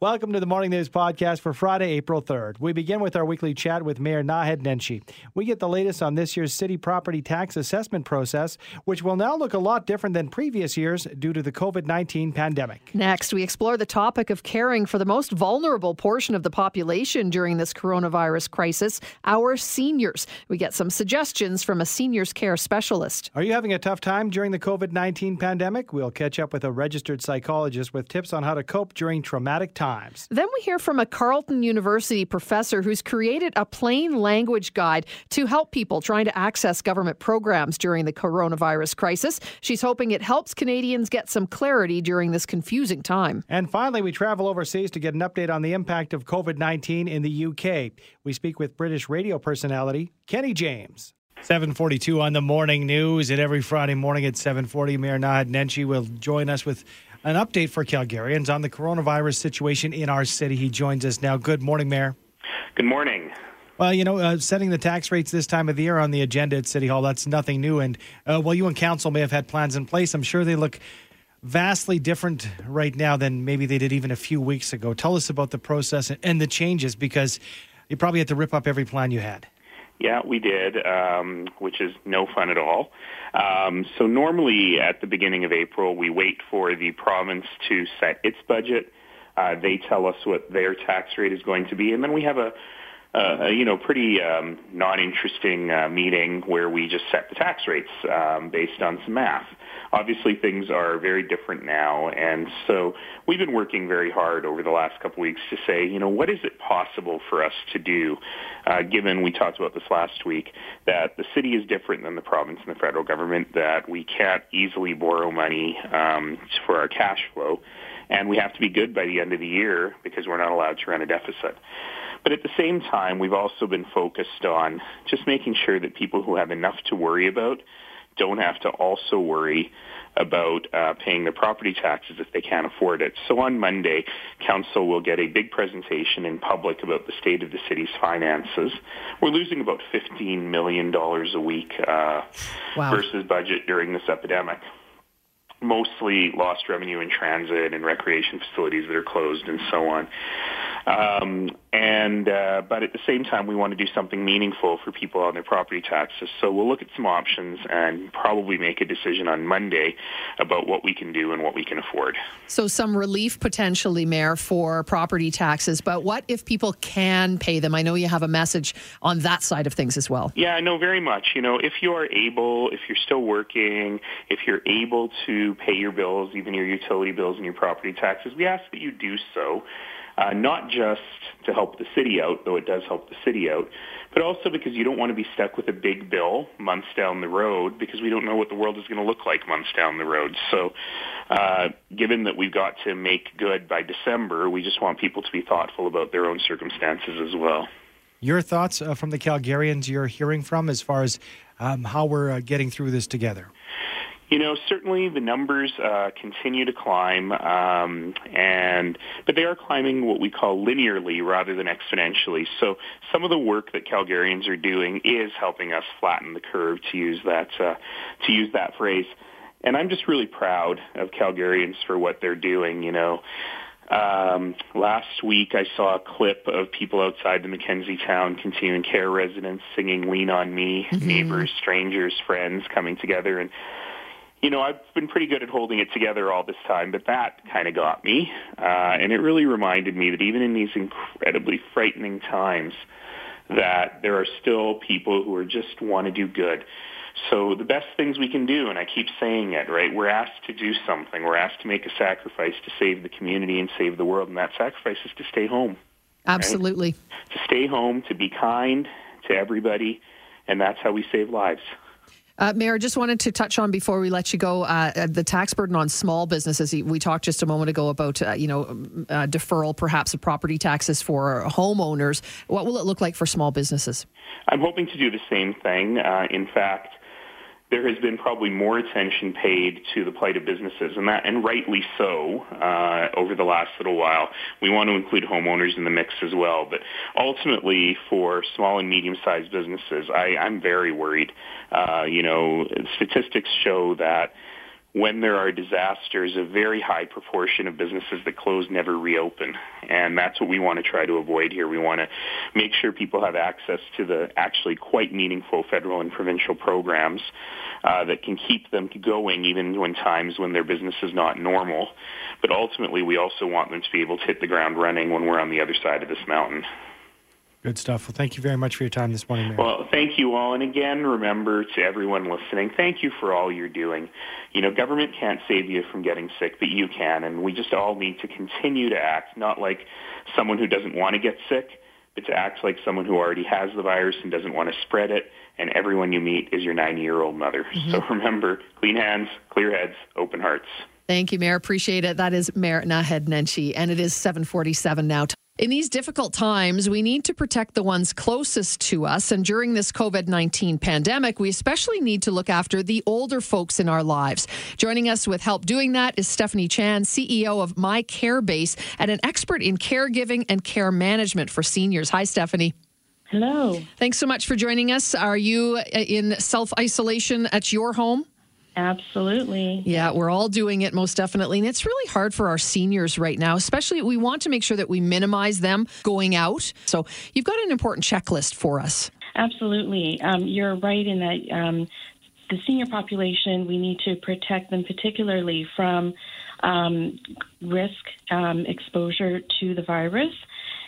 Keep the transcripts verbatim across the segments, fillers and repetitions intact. Welcome to the Morning News Podcast for Friday, April third. We begin with our weekly chat with Mayor Nahed Nenshi. We get the latest on this year's city property tax assessment process, which will now look a lot different than previous years due to the COVID nineteen pandemic. Next, we explore the topic of caring for the most vulnerable portion of the population during this coronavirus crisis, our seniors. We get some suggestions from a seniors care specialist. Are you having a tough time during the COVID nineteen pandemic? We'll catch up with a registered psychologist with tips on how to cope during traumatic times. Then we hear from a Carleton University professor who's created a plain language guide to help people trying to access government programs during the coronavirus crisis. She's hoping it helps Canadians get some clarity during this confusing time. And finally, we travel overseas to get an update on the impact of COVID nineteen in the U K. We speak with British radio personality Kenny James. seven forty-two on the Morning News. And every Friday morning at seven forty, Mayor Nahed Nenshi will join us with an update for Calgarians on the coronavirus situation in our city. He joins us now. Good morning, Mayor. Good morning. Well, you know, uh, setting the tax rates this time of the year on the agenda at City Hall, that's nothing new. And uh, while you and Council may have had plans in place, I'm sure they look vastly different right now than maybe they did even a few weeks ago. Tell us about the process and the changes, because you probably had to rip up every plan you had. Yeah, we did, um, which is no fun at all. Um, so normally at the beginning of April, we wait for the province to set its budget. Uh, they tell us what their tax rate is going to be, and then we have a, a you know, pretty um, non-interesting uh, meeting where we just set the tax rates um, based on some math. Obviously, things are very different now, and so we've been working very hard over the last couple weeks to say, you know, what is it possible for us to do, uh, given we talked about this last week, that the city is different than the province and the federal government, that we can't easily borrow money um, for our cash flow, and we have to be good by the end of the year because we're not allowed to run a deficit. But at the same time, we've also been focused on just making sure that people who have enough to worry about don't have to also worry about uh, paying their property taxes if they can't afford it. So on Monday, Council will get a big presentation in public about the state of the city's finances. We're losing about fifteen million dollars a week uh, wow. versus budget during this epidemic. Mostly lost revenue in transit and recreation facilities that are closed and so on. Um, and uh, but at the same time, we want to do something meaningful for people on their property taxes. So we'll look at some options and probably make a decision on Monday about what we can do and what we can afford. So some relief potentially, Mayor, for property taxes. But what if people can pay them? I know you have a message on that side of things as well. Yeah, I know very much. You know, if you are able, if you're still working, if you're able to pay your bills, even your utility bills and your property taxes, we ask that you do so. Uh, not just to help the city out, though it does help the city out, but also because you don't want to be stuck with a big bill months down the road, because we don't know what the world is going to look like months down the road. So uh, given that we've got to make good by December, we just want people to be thoughtful about their own circumstances as well. Your thoughts uh, from the Calgarians you're hearing from as far as um, how we're uh, getting through this together? You know, certainly the numbers uh, continue to climb, um, and but they are climbing what we call linearly rather than exponentially. So some of the work that Calgarians are doing is helping us flatten the curve, to use that uh, to use that phrase. And I'm just really proud of Calgarians for what they're doing. You know, um, last week I saw a clip of people outside the Mackenzie Town Continuing Care residents singing "Lean on Me," mm-hmm. neighbors, strangers, friends coming together. And you know, I've been pretty good at holding it together all this time, but that kind of got me. Uh, and it really reminded me that even in these incredibly frightening times, that there are still people who are just want to do good. So the best things we can do, and I keep saying it, right, we're asked to do something. We're asked to make a sacrifice to save the community and save the world, and that sacrifice is to stay home. Absolutely. Right? To stay home, to be kind to everybody, and that's how we save lives. Uh, Mayor, just wanted to touch on before we let you go, uh, the tax burden on small businesses. We talked just a moment ago about, uh, you know, uh, deferral perhaps of property taxes for homeowners. What will it look like for small businesses? I'm hoping to do the same thing. Uh, in fact, there has been probably more attention paid to the plight of businesses, and that, and rightly so, uh, over the last little while. We want to include homeowners in the mix as well, but ultimately for small and medium-sized businesses, I, I'm very worried. Uh, you know, statistics show that when there are disasters, a very high proportion of businesses that close never reopen. And that's what we want to try to avoid here. We want to make sure people have access to the actually quite meaningful federal and provincial programs uh, that can keep them going even when times when their business is not normal. But ultimately, we also want them to be able to hit the ground running when we're on the other side of this mountain. Good stuff. Well, thank you very much for your time this morning, Mayor. Well, thank you all. And again, remember to everyone listening, thank you for all you're doing. You know, government can't save you from getting sick, but you can. And we just all need to continue to act, not like someone who doesn't want to get sick, but to act like someone who already has the virus and doesn't want to spread it. And everyone you meet is your ninety-year-old mother. Mm-hmm. So remember, clean hands, clear heads, open hearts. Thank you, Mayor. Appreciate it. That is Mayor Nahed Nenshi. And it is seven forty-seven now. In these difficult times, we need to protect the ones closest to us. And during this COVID nineteen pandemic, we especially need to look after the older folks in our lives. Joining us with help doing that is Stephanie Chan, C E O of MyCareBase and an expert in caregiving and care management for seniors. Hi, Stephanie. Hello. Thanks so much for joining us. Are you in self-isolation at your home? Absolutely. Yeah, we're all doing it most definitely. And it's really hard for our seniors right now, especially we want to make sure that we minimize them going out. So you've got an important checklist for us. Absolutely. Um, you're right in that um, the senior population, we need to protect them particularly from um, risk um, exposure to the virus.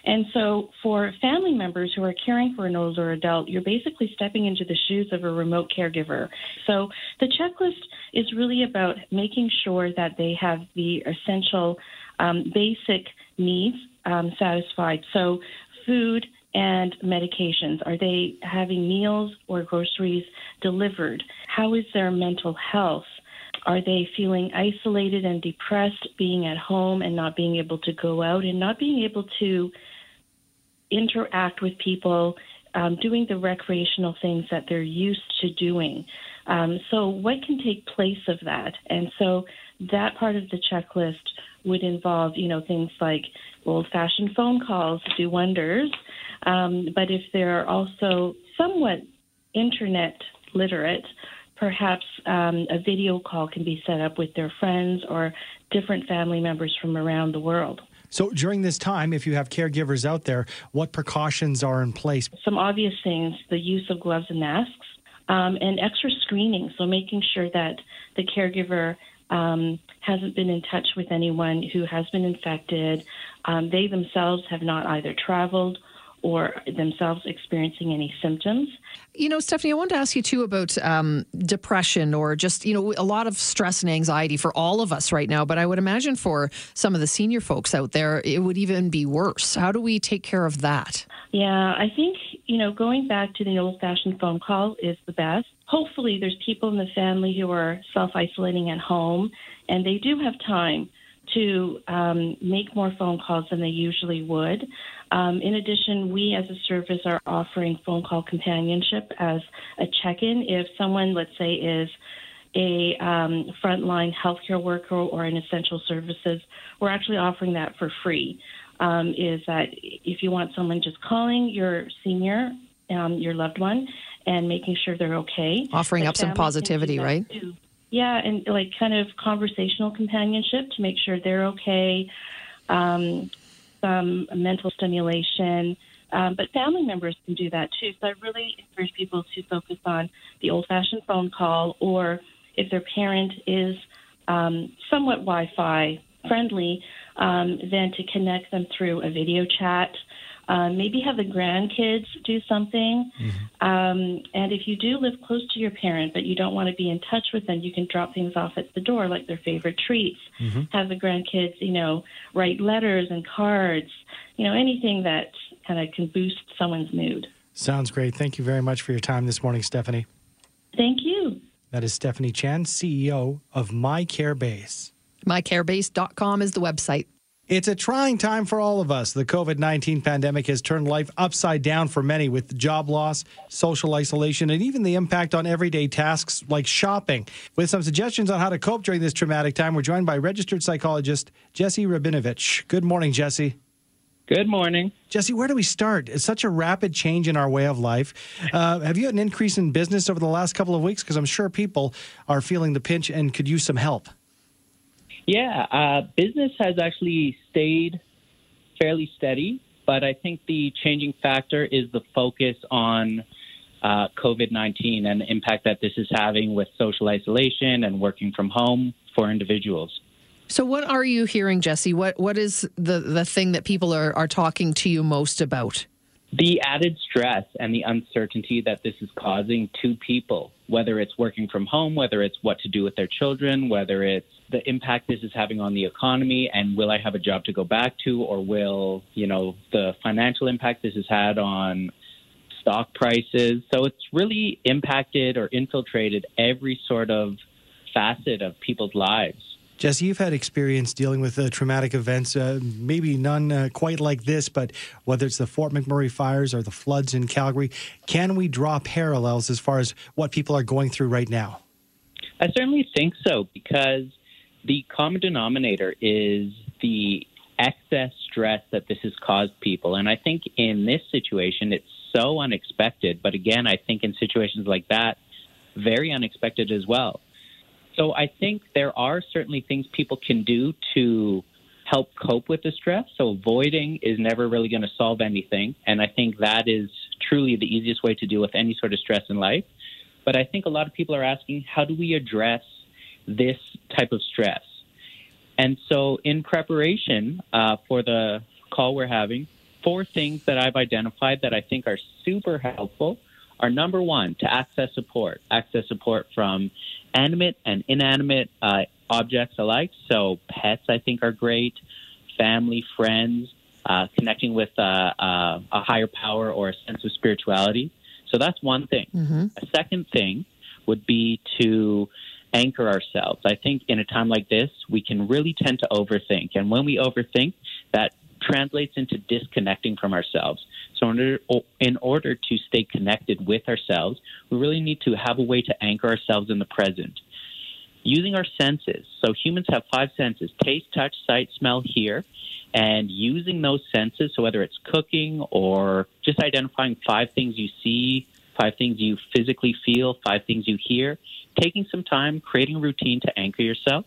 And so for family members who are caring for an older adult, you're basically stepping into the shoes of a remote caregiver. So the checklist is really about making sure that they have the essential um, basic needs um, satisfied. So food and medications. Are they having meals or groceries delivered? How is their mental health? Are they feeling isolated and depressed, being at home and not being able to go out and not being able to interact with people, um, doing the recreational things that they're used to doing? Um, so what can take place of that? And so that part of the checklist would involve, you know, things like old-fashioned phone calls do wonders. Um, but if they're also somewhat internet literate, perhaps um, a video call can be set up with their friends or different family members from around the world. So during this time, if you have caregivers out there, what precautions are in place? Some obvious things, the use of gloves and masks, um, and extra screening. So making sure that the caregiver um, hasn't been in touch with anyone who has been infected. Um, they themselves have not either traveled or themselves experiencing any symptoms. You know, Stephanie, I wanted to ask you too about um, depression or just, you know, a lot of stress and anxiety for all of us right now. But I would imagine for some of the senior folks out there, it would even be worse. How do we take care of that? Yeah, I think, you know, going back to the old-fashioned phone call is the best. Hopefully there's people in the family who are self-isolating at home, and they do have time to um, make more phone calls than they usually would. Um, in addition, we as a service are offering phone call companionship as a check-in. If someone, let's say, is a um, frontline healthcare worker or in essential services, we're actually offering that for free. Um, is that if you want someone just calling your senior, um, your loved one, and making sure they're okay. Offering up some positivity, right? Too. Yeah, and like kind of conversational companionship to make sure they're okay, um, some mental stimulation. Um, but family members can do that too. So I really encourage people to focus on the old-fashioned phone call, or if their parent is um, somewhat Wi-Fi friendly, um, then to connect them through a video chat. Uh, maybe have the grandkids do something. Mm-hmm. Um, and if you do live close to your parent, but you don't want to be in touch with them, you can drop things off at the door, like their favorite treats. Mm-hmm. Have the grandkids, you know, write letters and cards, you know, anything that kind of can boost someone's mood. Sounds great. Thank you very much for your time this morning, Stephanie. Thank you. That is Stephanie Chan, C E O of MyCareBase. My Care Base dot com is the website. It's a trying time for all of us. The COVID nineteen pandemic has turned life upside down for many, with job loss, social isolation, and even the impact on everyday tasks like shopping. With some suggestions on how to cope during this traumatic time, we're joined by registered psychologist Jesse Rabinovich. Good morning, Jesse. Good morning. Jesse, where do we start? It's such a rapid change in our way of life. Uh, have you had an increase in business over the last couple of weeks? Because I'm sure people are feeling the pinch and could use some help. Yeah, uh, business has actually stayed fairly steady, but I think the changing factor is the focus on uh, COVID nineteen and the impact that this is having with social isolation and working from home for individuals. So what are you hearing, Jesse? What What is the, the thing that people are, are talking to you most about? The added stress and the uncertainty that this is causing to people, whether it's working from home, whether it's what to do with their children, whether it's the impact this is having on the economy and will I have a job to go back to, or will, you know, the financial impact this has had on stock prices. So it's really impacted or infiltrated every sort of facet of people's lives. Jesse, you've had experience dealing with uh, traumatic events, uh, maybe none uh, quite like this, but whether it's the Fort McMurray fires or the floods in Calgary, can we draw parallels as far as what people are going through right now? I certainly think so, because the common denominator is the excess stress that this has caused people. And I think in this situation, it's so unexpected. But again, I think in situations like that, very unexpected as well. So I think there are certainly things people can do to help cope with the stress. So avoiding is never really going to solve anything. And I think that is truly the easiest way to deal with any sort of stress in life. But I think a lot of people are asking, how do we address this type of stress? And so in preparation uh, for the call we're having, four things that I've identified that I think are super helpful are, number one, to access support, access support from animate and inanimate uh, objects alike. So pets, I think, are great. Family, friends, uh, connecting with uh, uh, a higher power or a sense of spirituality. So that's one thing. Mm-hmm. A second thing would be to anchor ourselves. I think in a time like this, we can really tend to overthink. And when we overthink, that translates into disconnecting from ourselves. So in order, in order to stay connected with ourselves, we really need to have a way to anchor ourselves in the present. Using our senses. So humans have five senses: taste, touch, sight, smell, hear. And using those senses, so whether it's cooking or just identifying five things you see, five things you physically feel, five things you hear, taking some time, creating a routine to anchor yourself.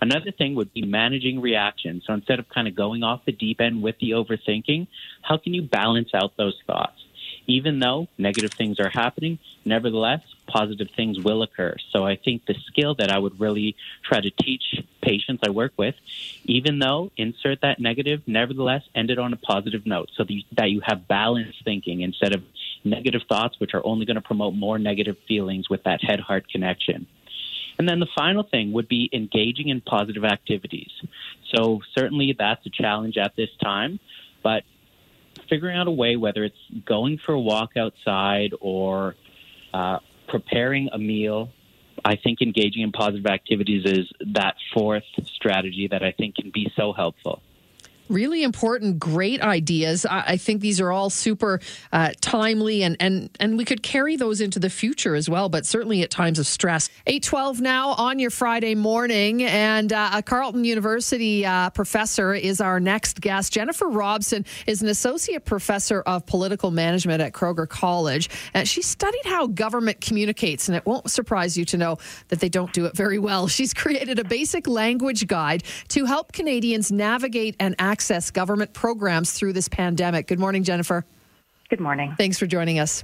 Another thing would be managing reactions. So instead of kind of going off the deep end with the overthinking, how can you balance out those thoughts? Even though negative things are happening, nevertheless, positive things will occur. So I think the skill that I would really try to teach patients I work with, even though insert that negative, nevertheless, end it on a positive note so that you have balanced thinking instead of negative thoughts, which are only going to promote more negative feelings with that head-heart connection. And then the final thing would be engaging in positive activities. So certainly that's a challenge at this time, but figuring out a way, whether it's going for a walk outside or uh, preparing a meal, I think engaging in positive activities is that fourth strategy that I think can be so helpful. Really important, great ideas. I think these are all super uh, timely, and, and, and we could carry those into the future as well, but certainly at times of stress. eight twelve now on your Friday morning, and uh, a Carleton University uh, professor is our next guest. Jennifer Robson is an associate professor of political management at Kroger College. And she studied how government communicates, and it won't surprise you to know that they don't do it very well. She's created a basic language guide to help Canadians navigate and act access government programs through this pandemic. Good morning, Jennifer. Good morning. Thanks for joining us.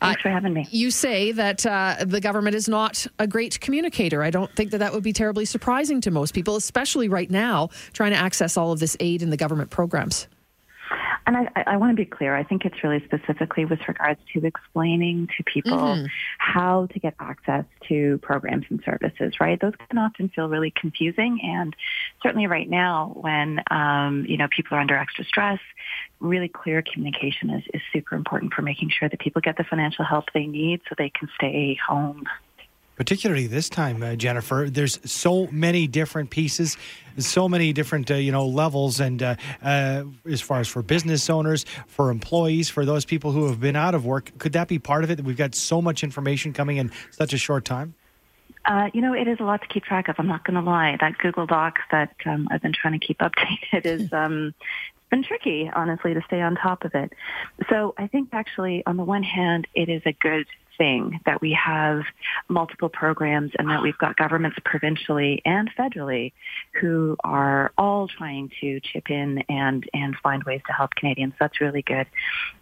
Thanks uh, for having me. You say that uh, the government is not a great communicator. I don't think that that would be terribly surprising to most people, especially right now, trying to access all of this aid in the government programs. And I, I want to be clear. I think it's really specifically with regards to explaining to people mm-hmm. how to get access to programs and services, right? Those can often feel really confusing. And certainly right now when, um, you know, people are under extra stress, really clear communication is, is super important for making sure that people get the financial help they need so they can stay home. Particularly this time, uh, Jennifer, there's so many different pieces, so many different, uh, you know, levels. And uh, uh, as far as for business owners, for employees, for those people who have been out of work, could that be part of it? We've got so much information coming in such a short time. Uh, you know, it is a lot to keep track of. I'm not going to lie. That Google Doc that um, I've been trying to keep updated is um, been tricky, honestly, to stay on top of it. So I think actually, on the one hand, it is a good thing that we have multiple programs and that we've got governments provincially and federally who are all trying to chip in and, and find ways to help Canadians. That's really good.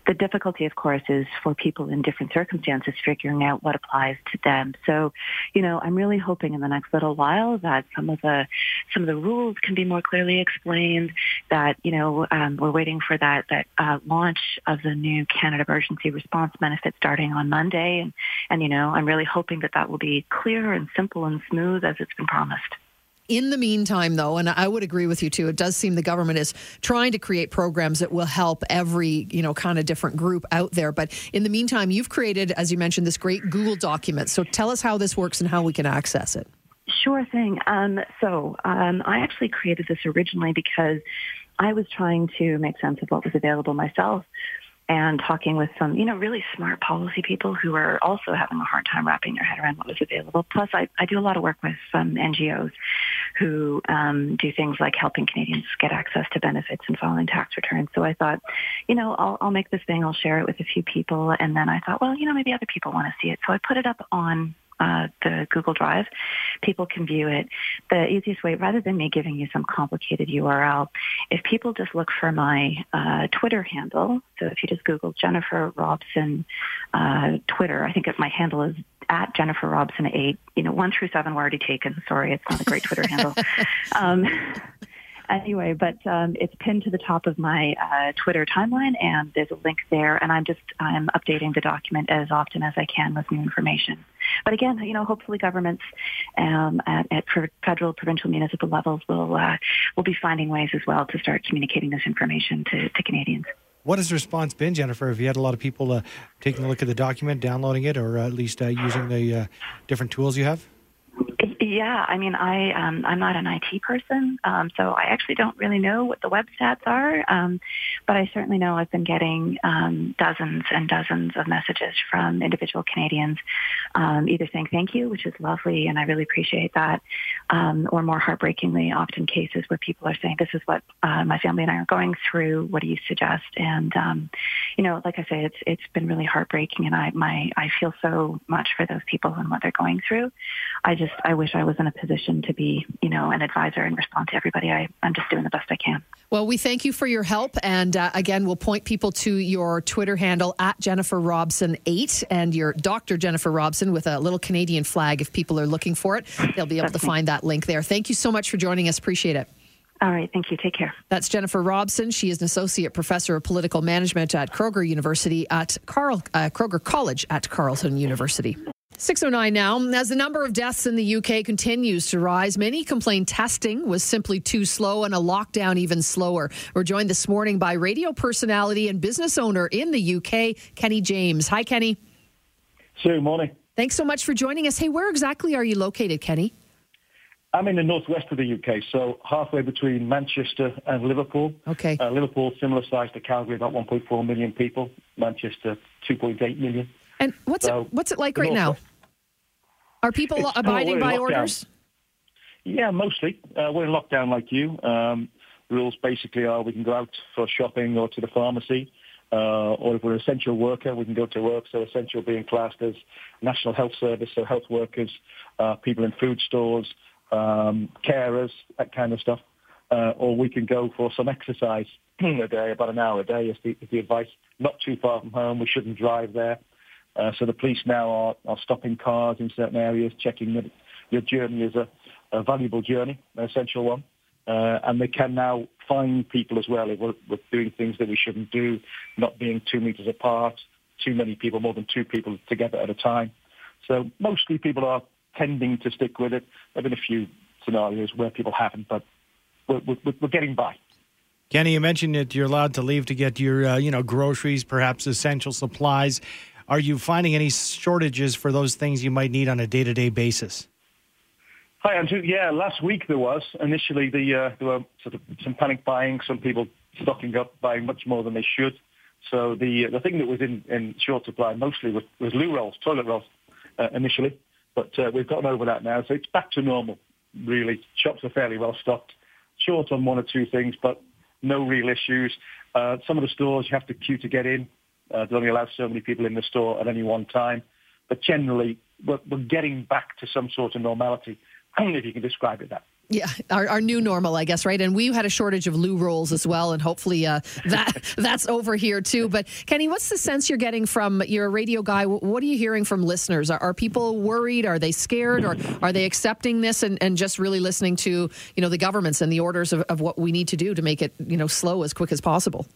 The difficulty, of course, is for people in different circumstances figuring out what applies to them. So, you know, I'm really hoping in the next little while that some of the some of the rules can be more clearly explained, that, you know, um, we're waiting for that, that uh, launch of the new Canada Emergency Response Benefit starting on Monday. And, and, you know, I'm really hoping that that will be clear and simple and smooth as it's been promised. In the meantime, though, and I would agree with you, too, it does seem the government is trying to create programs that will help every, you know, kind of different group out there. But in the meantime, you've created, as you mentioned, this great Google document. So tell us how this works and how we can access it. Sure thing. Um, so um, I actually created this originally because I was trying to make sense of what was available myself, and talking with some, you know, really smart policy people who are also having a hard time wrapping their head around what was available. Plus, I, I do a lot of work with some N G Os who um, do things like helping Canadians get access to benefits and filing tax returns. So I thought, you know, I'll, I'll make this thing, I'll share it with a few people. And then I thought, well, you know, maybe other people want to see it. So I put it up on Uh, the Google Drive. People can view it. The easiest way, rather than me giving you some complicated U R L, if people just look for my uh, Twitter handle, so if you just Google Jennifer Robson uh, Twitter, I think it, my handle is at Jennifer Robson eight. You know, one through seven were already taken. Sorry, it's not a great Twitter handle. Um, Anyway, but um, it's pinned to the top of my uh, Twitter timeline, and there's a link there. And I'm just I'm updating the document as often as I can with new information. But again, you know, hopefully governments um, at, at federal, provincial, municipal levels will uh, will be finding ways as well to start communicating this information to, to Canadians. What has the response been, Jennifer? Have you had a lot of people uh, taking a look at the document, downloading it, or uh, at least uh, using the uh, different tools you have? Yeah, I mean, I, um, I'm not an I T person, um, so I actually don't really know what the web stats are, um, but I certainly know I've been getting um, dozens and dozens of messages from individual Canadians, um, either saying thank you, which is lovely, and I really appreciate that, um, or more heartbreakingly, often cases where people are saying, this is what uh, my family and I are going through, what do you suggest? And, um, you know, like I say, it's it's been really heartbreaking, and I, my, I feel so much for those people and what they're going through. I just, I wish I was in a position to be, you know, an advisor and respond to everybody. I, I'm just doing the best I can. Well, we thank you for your help. And uh, again, we'll point people to your Twitter handle at Jennifer Robson eight and your Doctor Jennifer Robson with a little Canadian flag. If people are looking for it, they'll be able to find that link there. Thank you so much for joining us. Appreciate it. All right. Thank you. Take care. That's Jennifer Robson. She is an associate professor of political management at Kroger University at Carl, uh, Kroger College at Carleton University. six oh nine now. As the number of deaths in the U K continues to rise, many complain testing was simply too slow and a lockdown even slower. We're joined this morning by radio personality and business owner in the U K, Kenny James. Hi, Kenny. Sue, morning. Thanks so much for joining us. Hey, where exactly are you located, Kenny? I'm in the northwest of the U K, so halfway between Manchester and Liverpool. Okay. Uh, Liverpool, similar size to Calgary, about one point four million people. Manchester, two point eight million. And what's so, it, what's it like right now? Are people lo- abiding no, by lockdown. Orders? Yeah, mostly. Uh, we're in lockdown like you. Um, rules basically are we can go out for shopping or to the pharmacy, uh, or if we're an essential worker, we can go to work. So essential being classed as National Health Service, so health workers, uh, people in food stores, um, carers, that kind of stuff. Uh, or we can go for some exercise a day, about an hour a day is the, is the advice. Not too far from home. We shouldn't drive there. Uh, so the police now are, are stopping cars in certain areas, checking that your journey is a, a valuable journey, an essential one. Uh, and they can now fine people as well if we're, we're doing things that we shouldn't do, not being two metres apart, too many people, more than two people together at a time. So mostly people are tending to stick with it. There have been a few scenarios where people haven't, but we're, we're, we're getting by. Kenny, you mentioned that you're allowed to leave to get your uh, you know, groceries, perhaps essential supplies. Are you finding any shortages for those things you might need on a day-to-day basis? Hi, Andrew. Yeah, last week there was. Initially, the, uh, there were sort of some panic buying, some people stocking up, buying much more than they should. So the the thing that was in, in short supply mostly was, was loo rolls, toilet rolls, uh, initially. But uh, we've gotten over that now, so it's back to normal, really. Shops are fairly well stocked, short on one or two things, but no real issues. Uh, some of the stores you have to queue to get in. Uh, they only allow so many people in the store at any one time. But generally, we're, we're getting back to some sort of normality. I don't know if you can describe it that. Yeah, our, our new normal, I guess, right? And we had a shortage of loo rolls as well, and hopefully uh, that that's over here too. But Kenny, what's the sense you're getting from, you're a radio guy, what are you hearing from listeners? Are, are people worried? Are they scared? Or are they accepting this and, and just really listening to, you know, the governments and the orders of, of what we need to do to make it, you know, slow as quick as possible?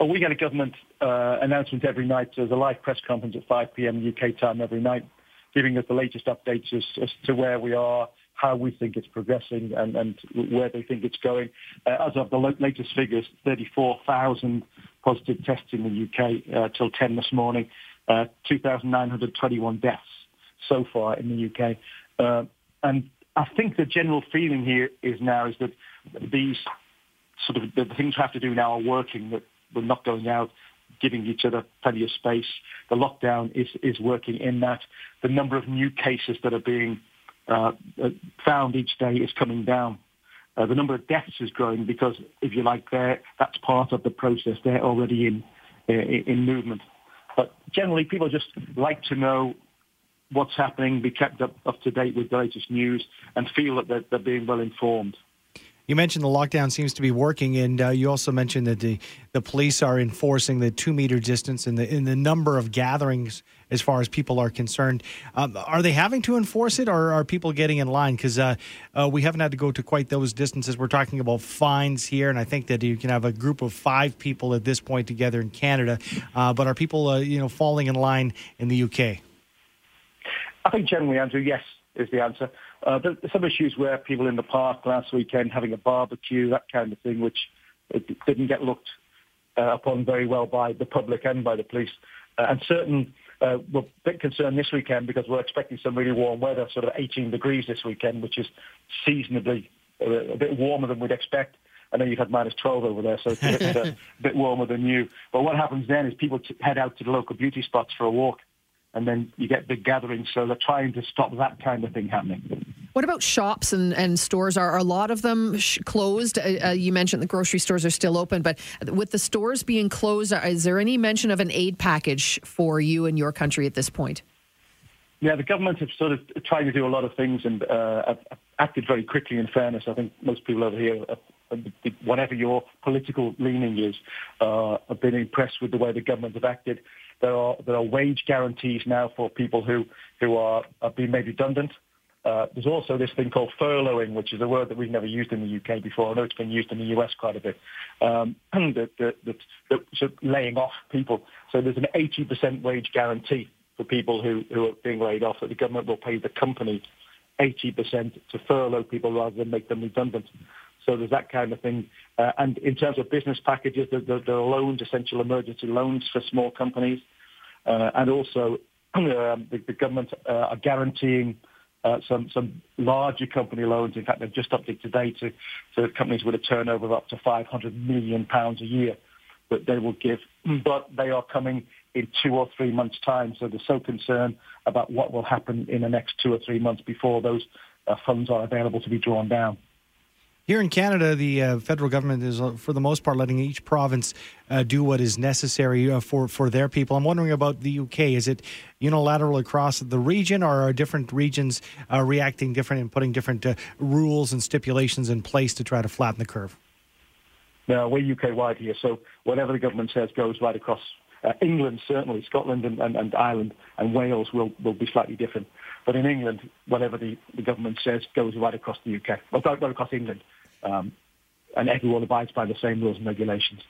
Well, we get a government uh, announcement every night. There's a live press conference at five p.m. U K time every night, giving us the latest updates as, as to where we are, how we think it's progressing, and, and where they think it's going. Uh, as of the latest figures, thirty-four thousand positive tests in the U K uh, till ten this morning, uh, two thousand nine hundred twenty-one deaths so far in the U K. Uh, and I think the general feeling here is now is that these sort of the things we have to do now are working, that we're not going out, giving each other plenty of space. The lockdown is, is working in that. The number of new cases that are being Uh, found each day is coming down. Uh, the number of deaths is growing because, if you like, that's part of the process. They're already in, in in movement. But generally, people just like to know what's happening, be kept up, up to date with the latest news, and feel that they're, they're being well informed. You mentioned the lockdown seems to be working, and uh, you also mentioned that the, the police are enforcing the two-meter distance and the, and the number of gatherings as far as people are concerned. Um, are they having to enforce it, or are people getting in line? Because uh, uh, we haven't had to go to quite those distances. We're talking about fines here, and I think that you can have a group of five people at this point together in Canada. Uh, but are people, uh, you know, falling in line in the U K? I think generally, Andrew, yes is the answer. Uh, there's some issues where people in the park last weekend having a barbecue, that kind of thing, which didn't get looked uh, upon very well by the public and by the police. Uh, and certain, uh, we're a bit concerned this weekend because we're expecting some really warm weather, sort of eighteen degrees this weekend, which is seasonably a bit warmer than we'd expect. I know you've had minus twelve over there, so it's a bit, uh, a bit warmer than you. But what happens then is people t- head out to the local beauty spots for a walk, and then you get big gatherings. So they're trying to stop that kind of thing happening. What about shops and, and stores? Are, are a lot of them sh- closed? Uh, you mentioned the grocery stores are still open, but with the stores being closed, is there any mention of an aid package for you and your country at this point? Yeah, the government have sort of tried to do a lot of things and uh, have acted very quickly, in fairness. I think most people over here, whatever your political leaning is, uh, have been impressed with the way the government have acted. There are there are wage guarantees now for people who, who are, are being made redundant. Uh, there's also this thing called furloughing, which is a word that we've never used in the U K before. I know it's been used in the U S quite a bit, um, that, that, that, that sort of laying off people. So there's an eighty percent wage guarantee for people who, who are being laid off, that the government will pay the company eighty percent to furlough people rather than make them redundant. So there's that kind of thing. Uh, and in terms of business packages, there, there, there are loans, essential emergency loans for small companies. Uh, and also uh, the, the government uh, are guaranteeing uh, some, some larger company loans. In fact, they've just updated today to, to companies with a turnover of up to five hundred million pounds a year that they will give. But they are coming in two or three months' time. So they're so concerned about what will happen in the next two or three months before those uh, funds are available to be drawn down. Here in Canada, the uh, federal government is, uh, for the most part, letting each province uh, do what is necessary uh, for, for their people. I'm wondering about the U K. Is it unilateral across the region, or are different regions uh, reacting different and putting different uh, rules and stipulations in place to try to flatten the curve? No, we're U K-wide here, so whatever the government says goes right across. Uh, England, certainly, Scotland and, and, and Ireland and Wales will, will be slightly different. But in England, whatever the, the government says goes right across the U K, well, right across England. Um, and everyone abides by the same rules and regulations.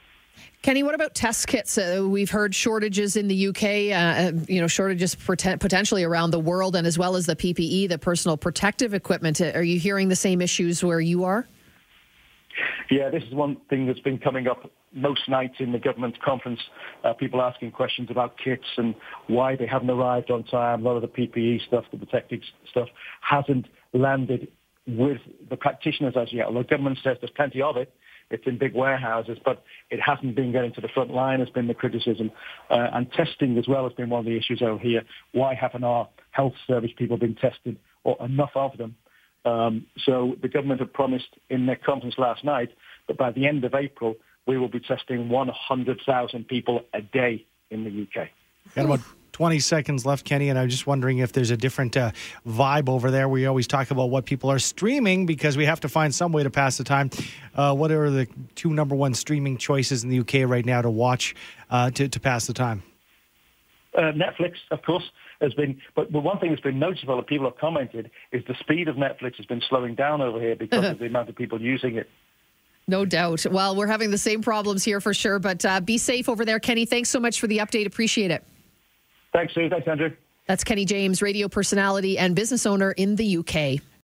Kenny, what about test kits? Uh, we've heard shortages in the U K, uh, you know, shortages poten- potentially around the world, and as well as the P P E, the personal protective equipment. Are you hearing the same issues where you are? Yeah, this is one thing that's been coming up most nights in the government conference, uh, people asking questions about kits and why they haven't arrived on time. A lot of the P P E stuff, the protective stuff, hasn't landed with the practitioners as yet. Although government says there's plenty of it, it's in big warehouses, but it hasn't been getting to the front line has been the criticism. Uh, and testing as well has been one of the issues over here. Why haven't our health service people been tested, or enough of them? Um, so the government had promised in their conference last night But by the end of April, we will be testing one hundred thousand people a day in the U K. Got about twenty seconds left, Kenny, and I'm just wondering if there's a different uh, vibe over there. We always talk about what people are streaming because we have to find some way to pass the time. Uh, what are the two number one streaming choices in the U K right now to watch uh, to, to pass the time? Uh, Netflix, of course, has been, but the one thing that's been noticeable that people have commented is the speed of Netflix has been slowing down over here because of the amount of people using it. No doubt. Well, we're having the same problems here for sure, but uh, be safe over there, Kenny. Thanks so much for the update. Appreciate it. Thanks, Sue. Thanks, Andrew. That's Kenny James, radio personality and business owner in the U K.